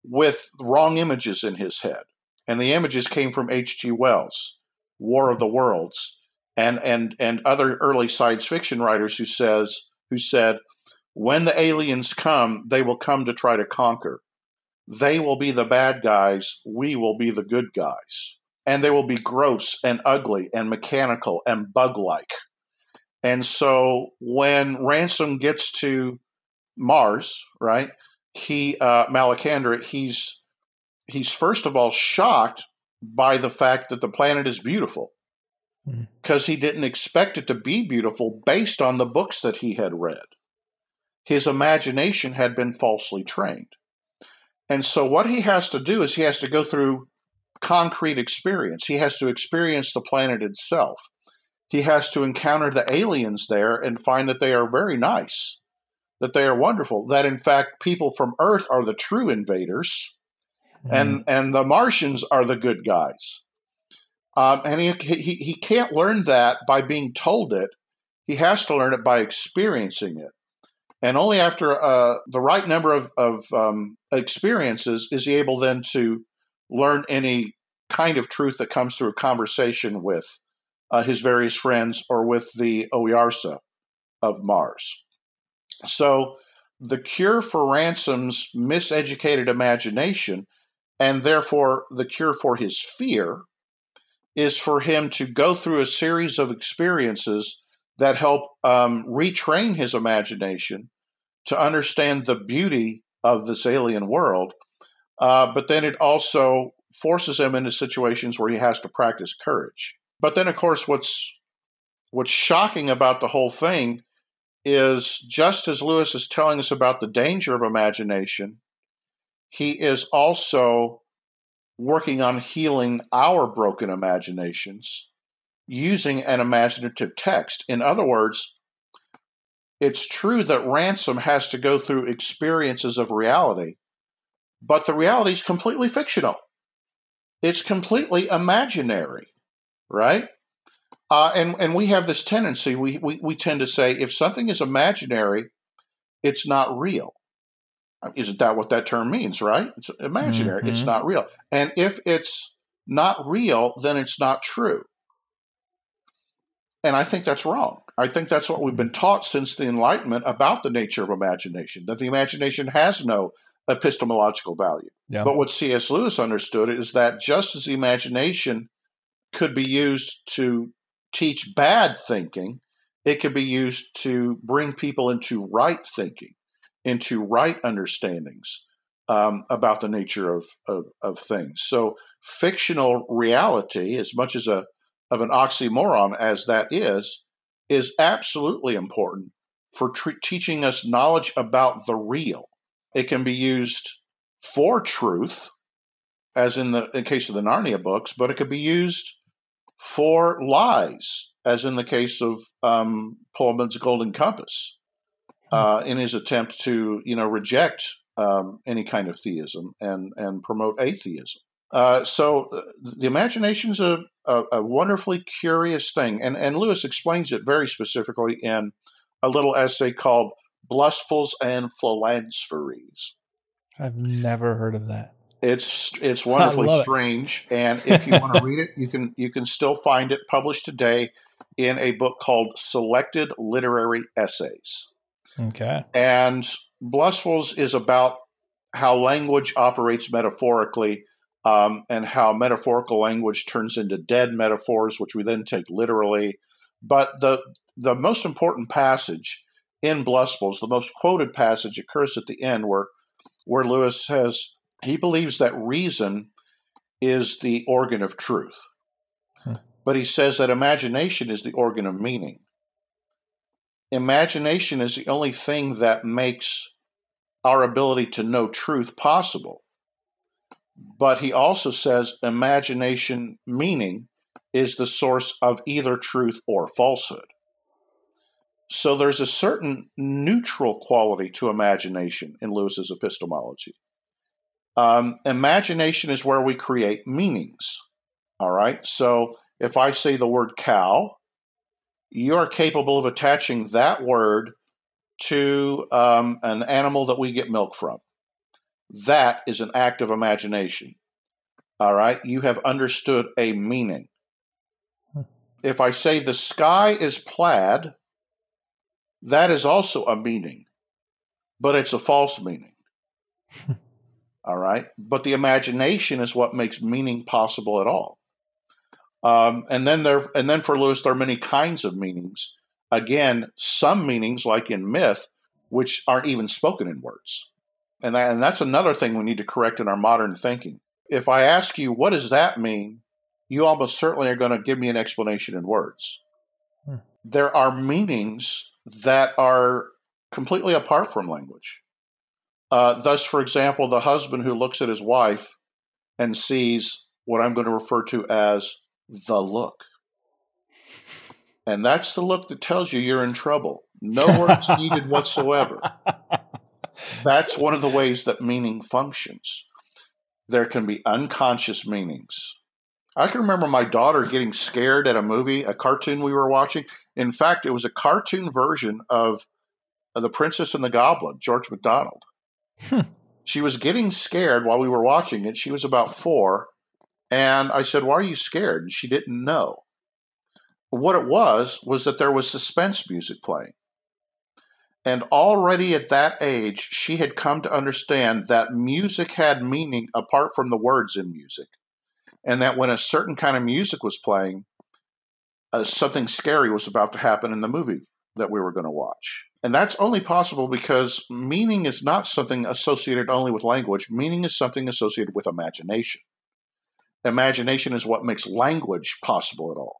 with wrong images in his head. And the images came from H.G. Wells, War of the Worlds, and other early science fiction writers who said, when the aliens come, they will come to try to conquer. They will be the bad guys. We will be the good guys. And they will be gross and ugly and mechanical and bug-like. And so when Ransom gets to Mars, right, Malachandra, he's first of all shocked by the fact that the planet is beautiful, because he didn't expect it to be beautiful based on the books that he had read. His imagination had been falsely trained. And so what he has to do is he has to go through concrete experience. He has to experience the planet itself. He has to encounter the aliens there and find that they are very nice, that they are wonderful, that in fact people from Earth are the true invaders, and the Martians are the good guys. And he can't learn that by being told it. He has to learn it by experiencing it. And only after the right number of experiences is he able then to learn any kind of truth that comes through a conversation with his various friends or with the Oyarsa of Mars. So the cure for Ransom's miseducated imagination, and therefore the cure for his fear, is for him to go through a series of experiences that help retrain his imagination to understand the beauty of this alien world. But then it also forces him into situations where he has to practice courage. But then, of course, what's shocking about the whole thing is, just as Lewis is telling us about the danger of imagination, he is also working on healing our broken imaginations using an imaginative text. In other words, it's true that Ransom has to go through experiences of reality, but the reality is completely fictional. It's completely imaginary, right? And we have this tendency, we tend to say, if something is imaginary, it's not real. Isn't that what that term means, right? It's imaginary, mm-hmm. It's not real. And if it's not real, then it's not true. And I think that's wrong. I think that's what we've been taught since the Enlightenment about the nature of imagination, that the imagination has no epistemological value. Yeah. But what C.S. Lewis understood is that just as the imagination could be used to teach bad thinking, it could be used to bring people into right thinking, into right understandings about the nature of things. So fictional reality, as much as an oxymoron as that is absolutely important for teaching us knowledge about the real. It can be used for truth, as in the case of the Narnia books, but it could be used for lies, as in the case of Pullman's Golden Compass, in his attempt to reject any kind of theism and promote atheism. So the imagination's a wonderfully curious thing. And Lewis explains it very specifically in a little essay called Blustfuls and Philanspheries. I've never heard of that. It's wonderfully strange. And if you want to read it, you can still find it published today in a book called Selected Literary Essays. Okay. And Blustfuls is about how language operates metaphorically, and how metaphorical language turns into dead metaphors, which we then take literally. But the most important passage in Blustfuls, the most quoted passage, occurs at the end where Lewis says he believes that reason is the organ of truth. Hmm. But he says that imagination is the organ of meaning. Imagination is the only thing that makes our ability to know truth possible. But he also says imagination, meaning, is the source of either truth or falsehood. So there's a certain neutral quality to imagination in Lewis's epistemology. Imagination is where we create meanings, all right? So if I say the word cow, you're capable of attaching that word to an animal that we get milk from. That is an act of imagination, all right? You have understood a meaning. If I say the sky is plaid, that is also a meaning, but it's a false meaning, all right? But the imagination is what makes meaning possible at all. And then for Lewis, there are many kinds of meanings. Again, some meanings, like in myth, which aren't even spoken in words. And that's another thing we need to correct in our modern thinking. If I ask you, what does that mean? You almost certainly are going to give me an explanation in words. Hmm. There are meanings that are completely apart from language. Thus, for example, the husband who looks at his wife and sees what I'm going to refer to as the look. And that's the look that tells you you're in trouble. No words needed whatsoever. That's one of the ways that meaning functions. There can be unconscious meanings. I can remember my daughter getting scared at a movie, a cartoon we were watching. In fact, it was a cartoon version of The Princess and the Goblin, George MacDonald. She was getting scared while we were watching it. She was about 4. And I said, why are you scared? And she didn't know. What it was that there was suspense music playing. And already at that age, she had come to understand that music had meaning apart from the words in music. And that when a certain kind of music was playing, something scary was about to happen in the movie that we were going to watch. And that's only possible because meaning is not something associated only with language. Meaning is something associated with imagination. Imagination is what makes language possible at all.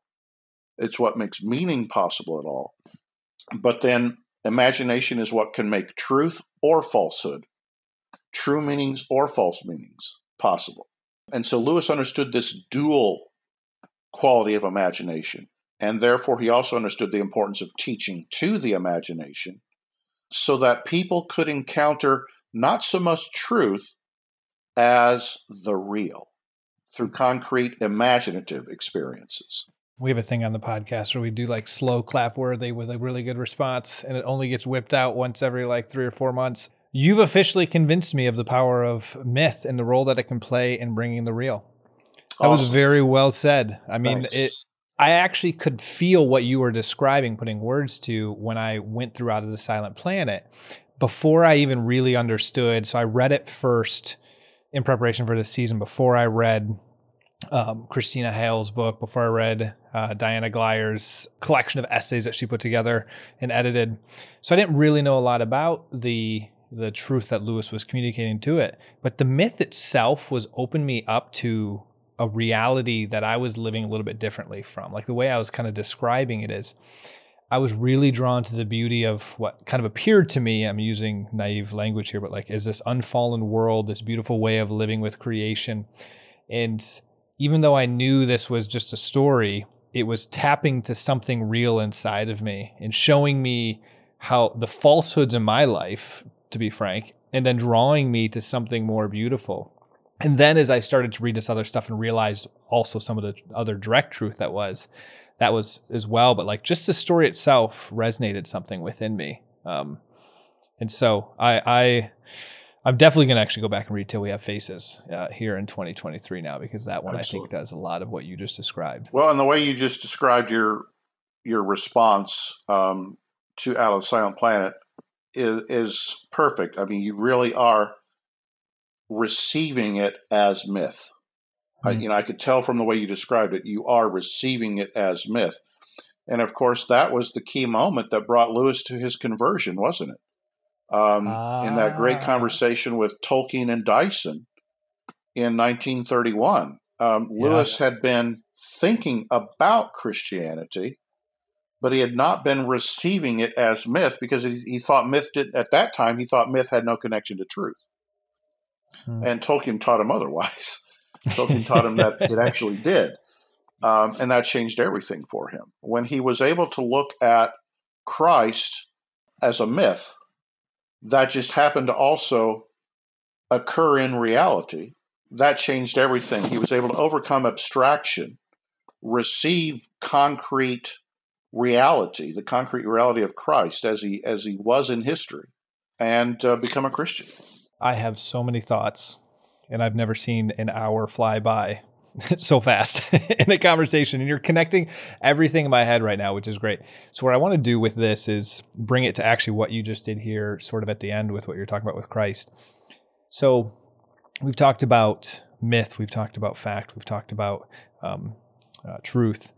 It's what makes meaning possible at all. But then imagination is what can make truth or falsehood true meanings or false meanings possible. And so Lewis understood this dual quality of imagination, and therefore he also understood the importance of teaching to the imagination so that people could encounter not so much truth as the real through concrete imaginative experiences. We have a thing on the podcast where we do like slow clapworthy with a really good response, and it only gets whipped out once every like 3 or 4 months. You've officially convinced me of the power of myth and the role that it can play in bringing the real. That was very well said. I mean, I actually could feel what you were describing, putting words to, when I went through Out of the Silent Planet before I even really understood. So I read it first in preparation for this season, before I read Christina Hale's book, before I read Diana Gleyer's collection of essays that she put together and edited. So I didn't really know a lot about the truth that Lewis was communicating to it. But the myth itself was opened me up to a reality that I was living a little bit differently from. Like the way I was kind of describing it is, I was really drawn to the beauty of what kind of appeared to me, I'm using naive language here, but like, is this unfallen world, this beautiful way of living with creation. And even though I knew this was just a story, it was tapping to something real inside of me and showing me how the falsehoods in my life, to be frank, and then drawing me to something more beautiful. And then as I started to read this other stuff and realized also some of the other direct truth that was as well, but like just the story itself resonated something within me. And so I'm definitely going to actually go back and read Till We Have Faces here in 2023 now, because that one, absolutely, I think does a lot of what you just described. Well, and the way you just described your response to Out of the Silent Planet is perfect. I mean, you really are receiving it as myth. I could tell from the way you described it, you are receiving it as myth. And of course, that was the key moment that brought Lewis to his conversion, wasn't it? In that great conversation with Tolkien and Dyson in 1931, Lewis had been thinking about Christianity, but he had not been receiving it as myth, because he thought myth did at that time. He thought myth had no connection to truth. And Tolkien taught him otherwise. Tolkien taught him that it actually did. And that changed everything for him. When he was able to look at Christ as a myth, that just happened to also occur in reality. That changed everything. He was able to overcome abstraction, receive concrete reality, the concrete reality of Christ as he was in history, and become a Christian. I have so many thoughts, and I've never seen an hour fly by so fast in a conversation. And you're connecting everything in my head right now, which is great. So what I want to do with this is bring it to actually what you just did here, sort of at the end with what you're talking about with Christ. So we've talked about myth. We've talked about fact. We've talked about truth.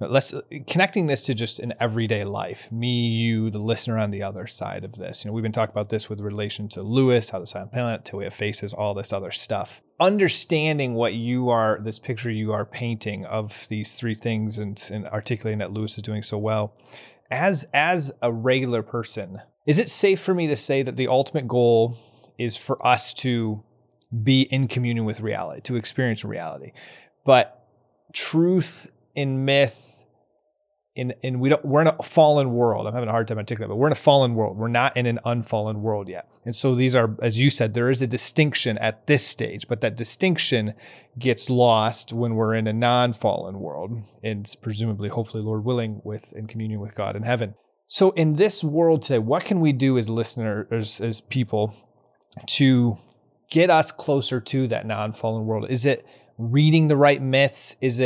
Let's connecting this to just an everyday life, me, you, the listener on the other side of this. You know, we've been talking about this with relation to Lewis, Out of the Silent Planet, Till We Have Faces, all this other stuff. Understanding what you are, this picture you are painting of these three things and articulating that Lewis is doing so well. As a regular person, is it safe for me to say that the ultimate goal is for us to be in communion with reality, to experience reality? But truth in myth, in we're in a fallen world. I'm having a hard time articulating, but we're in a fallen world. We're not in an unfallen world yet. And so these are, as you said, there is a distinction at this stage, but that distinction gets lost when we're in a non-fallen world, and presumably, hopefully, Lord willing, with in communion with God in heaven. So in this world today, what can we do as listeners, as people, to get us closer to that non-fallen world? Is it reading the right myths? Is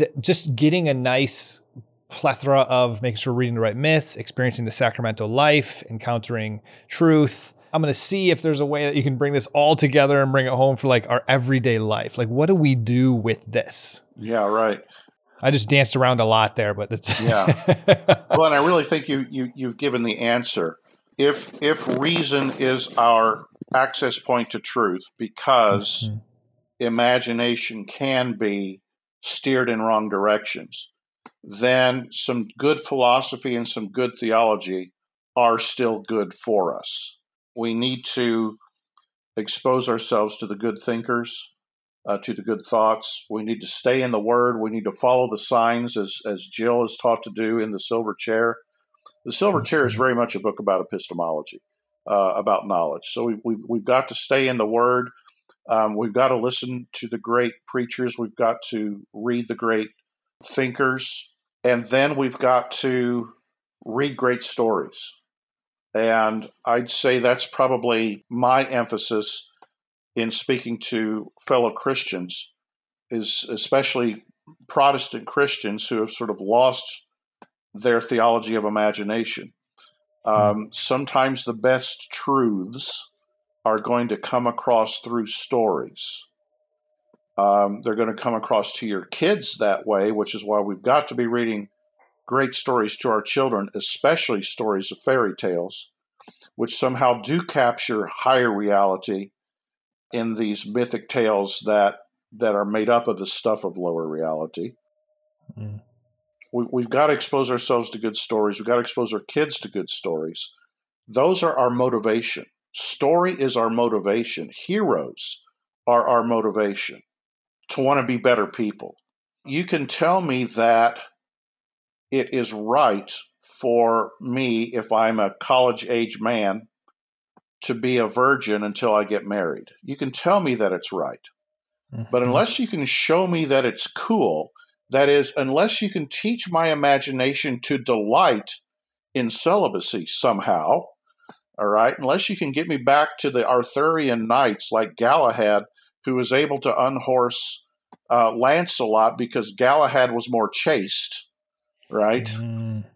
it just getting a nice plethora of making sure we're reading the right myths, experiencing the sacramental life, encountering truth? I'm going to see if there's a way that you can bring this all together and bring it home for like our everyday life. Like, what do we do with this? Yeah, right. I just danced around a lot there, but that's Well, and I really think you've given the answer. If reason is our access point to truth, because imagination can be steered in wrong directions, then some good philosophy and some good theology are still good for us. We need to expose ourselves to the good thinkers, to the good thoughts. We need to stay in the Word. We need to follow the signs, as Jill is taught to do in The Silver Chair. The Silver Chair is very much a book about epistemology, about knowledge. So we've got to stay in the Word. We've got to listen to the great preachers. We've got to read the great thinkers. And then we've got to read great stories. And I'd say that's probably my emphasis in speaking to fellow Christians, is especially Protestant Christians who have sort of lost their theology of imagination. Sometimes the best truths are going to come across through stories. They're going to come across to your kids that way, which is why we've got to be reading great stories to our children, especially stories of fairy tales, which somehow do capture higher reality in these mythic tales that are made up of the stuff of lower reality. Mm. We've got to expose ourselves to good stories. We've got to expose our kids to good stories. Those are our motivation. Story is our motivation. Heroes are our motivation to want to be better people. You can tell me that it is right for me, if I'm a college-age man, to be a virgin until I get married. You can tell me that it's right. Mm-hmm. But unless you can show me that it's cool, that is, unless you can teach my imagination to delight in celibacy somehow, all right, unless you can get me back to the Arthurian knights like Galahad, who was able to unhorse Lancelot because Galahad was more chaste, right,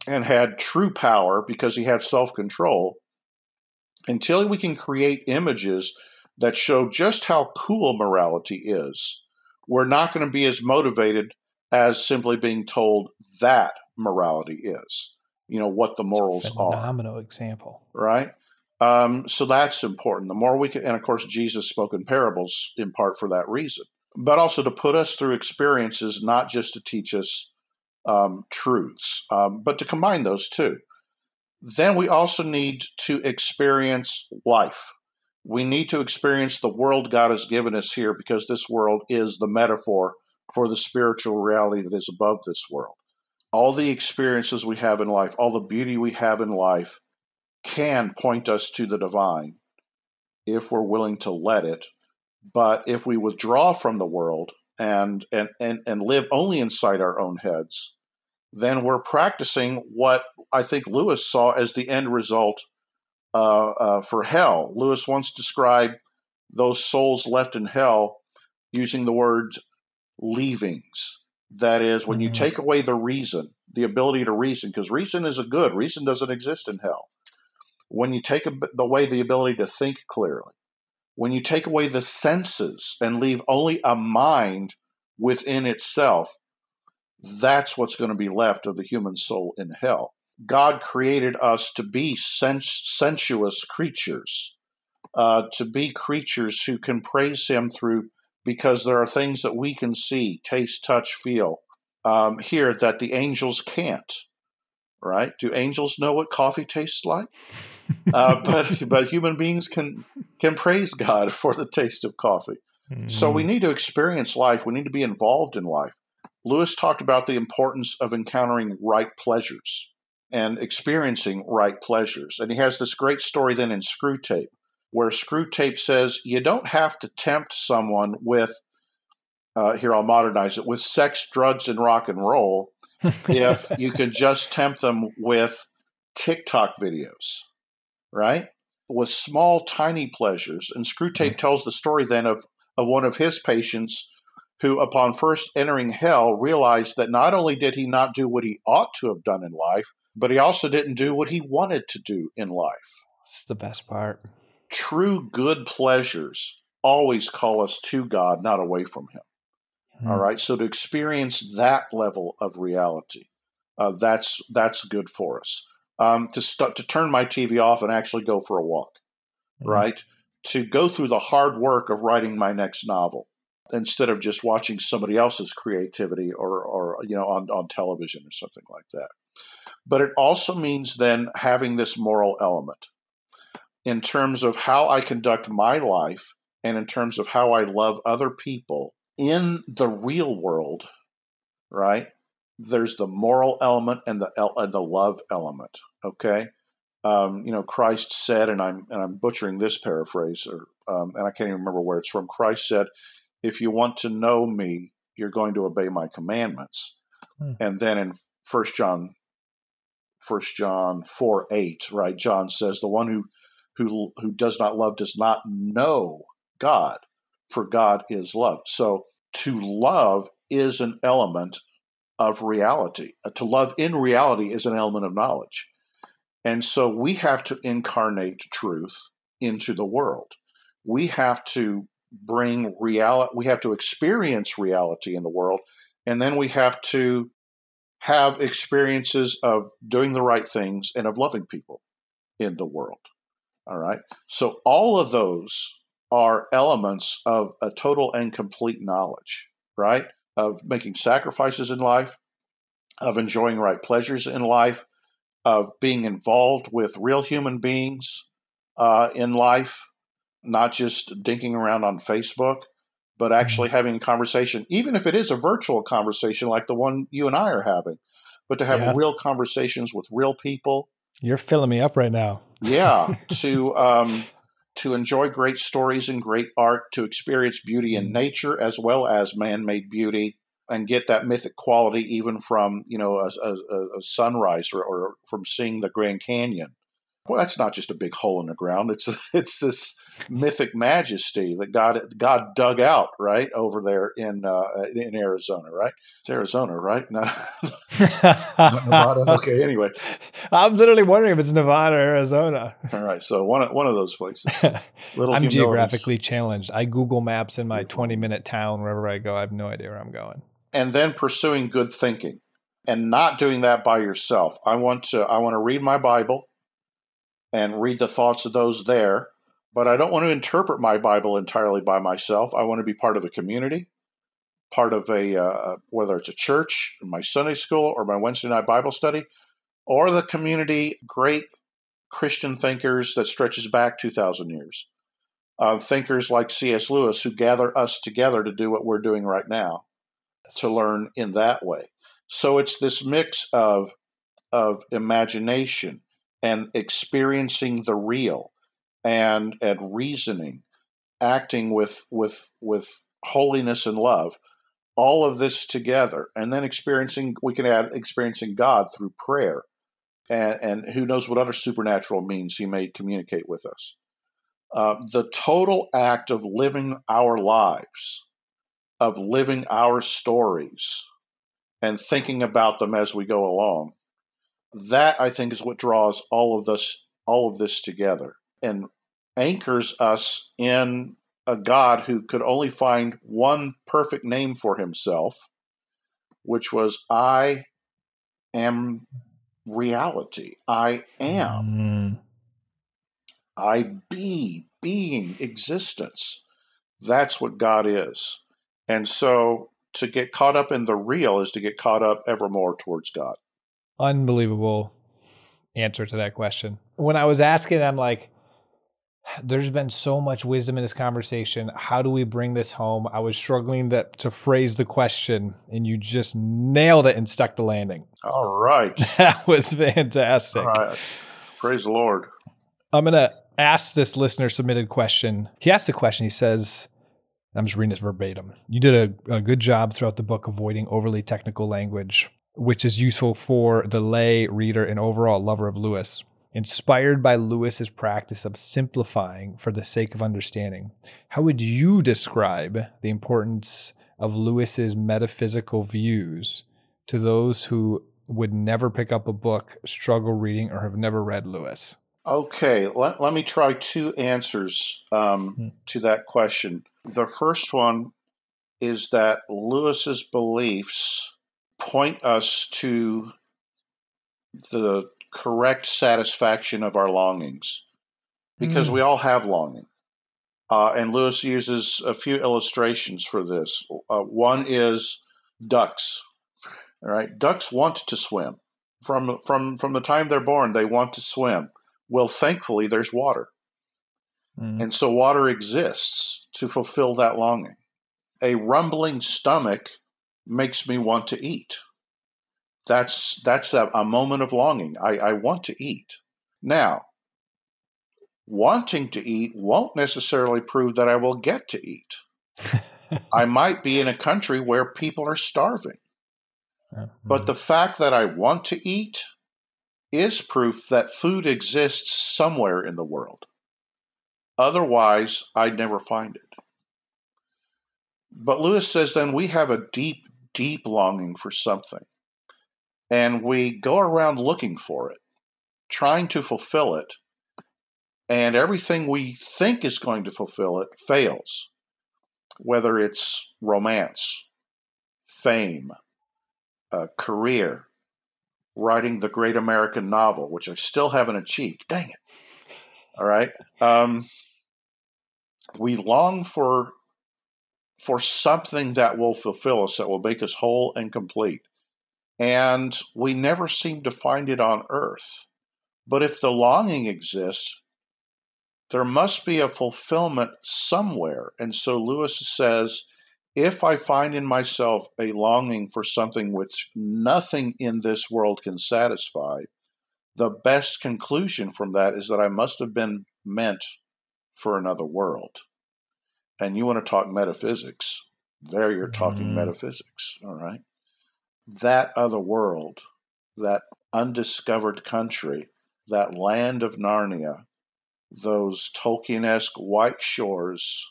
and had true power because he had self-control, until we can create images that show just how cool morality is, we're not going to be as motivated as simply being told that morality is, you know, what the morals are. Phenomenal example. Right? So that's important. The more we can, and of course, Jesus spoke in parables in part for that reason, but also to put us through experiences, not just to teach us truths, but to combine those two. Then we also need to experience life. We need to experience the world God has given us here, because this world is the metaphor for the spiritual reality that is above this world. All the experiences we have in life, all the beauty we have in life, can point us to the divine if we're willing to let it. But if we withdraw from the world and live only inside our own heads, then we're practicing what I think Lewis saw as the end result for hell. Lewis once described those souls left in hell using the word leavings. That is, when you take away the reason, the ability to reason, because reason is a good, reason doesn't exist in hell. When you take away the ability to think clearly, when you take away the senses and leave only a mind within itself, that's what's going to be left of the human soul in hell. God created us to be sensuous creatures, to be creatures who can praise Him through, because there are things that we can see, taste, touch, feel here that the angels can't. Right? Do angels know what coffee tastes like? But human beings can praise God for the taste of coffee. Mm. So we need to experience life. We need to be involved in life. Lewis talked about the importance of encountering right pleasures and experiencing right pleasures. And he has this great story then in Screwtape, where Screwtape says you don't have to tempt someone with, here I'll modernize it, with sex, drugs, and rock and roll if you could just tempt them with TikTok videos, right? With small, tiny pleasures. And Screwtape tells the story then of one of his patients who, upon first entering hell, realized that not only did he not do what he ought to have done in life, but he also didn't do what he wanted to do in life. It's the best part. True good pleasures always call us to God, not away from Him. All right, so to experience that level of reality, that's good for us. To turn my TV off and actually go for a walk, right? To go through the hard work of writing my next novel instead of just watching somebody else's creativity or on television or something like that. But it also means then having this moral element. in terms of how I conduct my life and in terms of how I love other people in the real world, right? There's the moral element and the love element. Okay, Christ said, and I'm butchering this paraphrase, and I can't even remember where it's from. Christ said, "If you want to know me, you're going to obey my commandments." Mm. And then in 1 John 4:8, right? John says, "The one who does not love does not know God, for God is love." So to love is an element of reality. To love in reality is an element of knowledge. And so we have to incarnate truth into the world. We have to bring reality, we have to experience reality in the world, and then we have to have experiences of doing the right things and of loving people in the world. All right. So all of those are elements of a total and complete knowledge, right? Of making sacrifices in life, of enjoying right pleasures in life, of being involved with real human beings in life, not just dinking around on Facebook, but actually having a conversation, even if it is a virtual conversation like the one you and I are having, but to have real conversations with real people. You're filling me up right now. Yeah, to enjoy great stories and great art, to experience beauty in nature as well as man-made beauty, and get that mythic quality even from a sunrise or from seeing the Grand Canyon. Well, that's not just a big hole in the ground. It's this mythic majesty that God dug out right over there in Arizona, right? It's Arizona, right? No, not Nevada. Okay, anyway, I'm literally wondering if it's Nevada or Arizona. All right, so one of those places. I'm geographically challenged. I Google Maps in my 20-minute town wherever I go. I have no idea where I'm going. And then pursuing good thinking, and not doing that by yourself. I want to read my Bible and read the thoughts of those there. But I don't want to interpret my Bible entirely by myself. I want to be part of a community, part of whether it's a church, my Sunday school, or my Wednesday night Bible study, or the community, great Christian thinkers that stretches back 2,000 years. Thinkers like C.S. Lewis, who gather us together to do what we're doing right now, to learn in that way. So it's this mix of imagination and experiencing the real, and reasoning, acting with holiness and love, all of this together, and then experiencing God through prayer, and who knows what other supernatural means he may communicate with us. The total act of living our lives, of living our stories, and thinking about them as we go along, that I think is what draws all of this together, and anchors us in a God who could only find one perfect name for himself, which was, I am reality. I am. Mm. I be, being, existence. That's what God is. And so to get caught up in the real is to get caught up ever more towards God. Unbelievable answer to that question. When I was asking, I'm like, there's been so much wisdom in this conversation. How do we bring this home? I was struggling to phrase the question, and you just nailed it and stuck the landing. All right. That was fantastic. All right. Praise the Lord. I'm going to ask this listener-submitted question. He asked the question. He says, I'm just reading this verbatim. You did a good job throughout the book avoiding overly technical language, which is useful for the lay reader and overall lover of Lewis. Inspired by Lewis's practice of simplifying for the sake of understanding, how would you describe the importance of Lewis's metaphysical views to those who would never pick up a book, struggle reading, or have never read Lewis? Okay, let me try two answers to that question. The first one is that Lewis's beliefs point us to the correct satisfaction of our longings, because we all have longing. And Lewis uses a few illustrations for this. One is ducks. All right, ducks want to swim. From the time they're born, they want to swim. Well, thankfully, there's water. And so water exists to fulfill that longing. A rumbling stomach makes me want to eat. That's a moment of longing. I want to eat. Now, wanting to eat won't necessarily prove that I will get to eat. I might be in a country where people are starving. But the fact that I want to eat is proof that food exists somewhere in the world. Otherwise, I'd never find it. But Lewis says then we have a deep, deep longing for something. And we go around looking for it, trying to fulfill it, and everything we think is going to fulfill it fails, whether it's romance, fame, career, writing the great American novel, which I still haven't achieved. Dang it. All right. We long for something that will fulfill us, that will make us whole and complete. And we never seem to find it on earth. But if the longing exists, there must be a fulfillment somewhere. And so Lewis says, if I find in myself a longing for something which nothing in this world can satisfy, the best conclusion from that is that I must have been meant for another world. And you want to talk metaphysics. There you're talking metaphysics, all right? That other world, that undiscovered country, that land of Narnia, those Tolkien-esque white shores,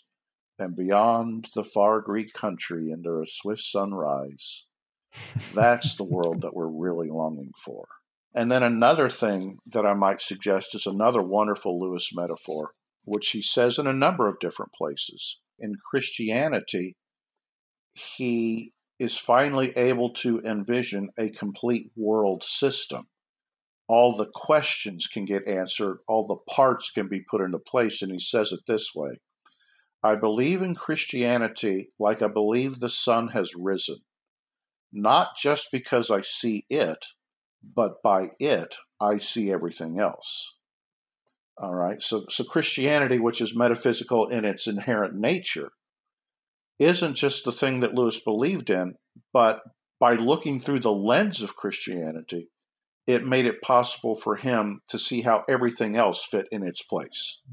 and beyond the far Greek country under a swift sunrise, that's the world that we're really longing for. And then another thing that I might suggest is another wonderful Lewis metaphor, which he says in a number of different places. In Christianity, he is finally able to envision a complete world system. All the questions can get answered, all the parts can be put into place, and he says it this way: I believe in Christianity like I believe the sun has risen, not just because I see it, but by it, I see everything else. All right, so Christianity, which is metaphysical in its inherent nature, isn't just the thing that Lewis believed in, but by looking through the lens of Christianity, it made it possible for him to see how everything else fit in its place.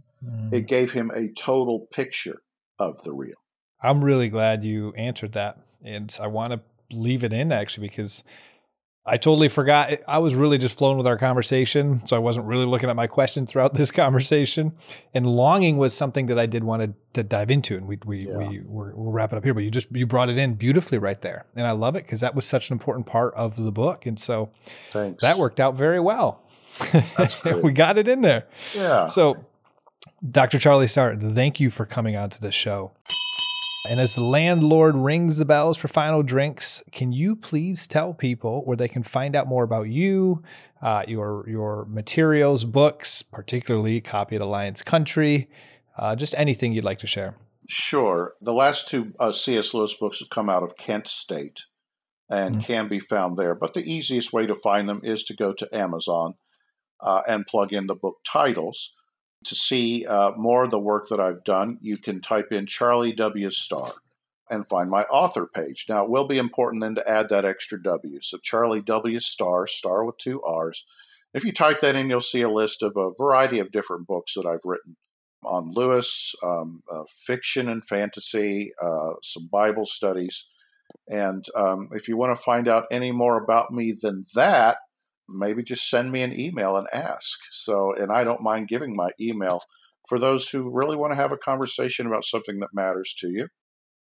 It gave him a total picture of the real. I'm really glad you answered that, and I want to leave it in, actually, because I totally forgot. I was really just flown with our conversation, so I wasn't really looking at my question throughout this conversation. And longing was something that I did want to dive into, and we'll wrap it up here. But you brought it in beautifully right there, and I love it because that was such an important part of the book, and so that worked out very well. That's great. We got it in there. Yeah. So, Dr. Charlie Starr, thank you for coming on to the show. And as the landlord rings the bells for final drinks, can you please tell people where they can find out more about you, your materials, books, particularly copy of The Lion's Country, just anything you'd like to share? Sure. The last two C.S. Lewis books have come out of Kent State and can be found there. But the easiest way to find them is to go to Amazon and plug in the book titles. To see more of the work that I've done, you can type in Charlie W. Starr and find my author page. Now, it will be important then to add that extra W. So Charlie W. Starr, Starr with two R's. If you type that in, you'll see a list of a variety of different books that I've written on Lewis, fiction and fantasy, some Bible studies. And if you want to find out any more about me than that, maybe just send me an email and ask. And I don't mind giving my email for those who really want to have a conversation about something that matters to you.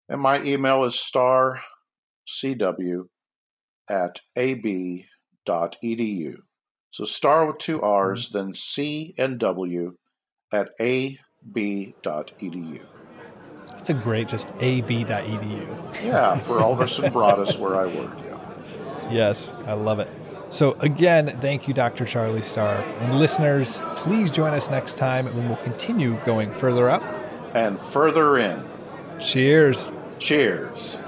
And my email is starrcw@ab.edu. So star with two R's, then cnw@ab.edu. That's a great, just ab.edu. Yeah, for Alderson Broaddus, where I work. Yeah. Yes, I love it. So again, thank you, Dr. Charlie Starr. And listeners, please join us next time when we'll continue going further up. And further in. Cheers. Cheers.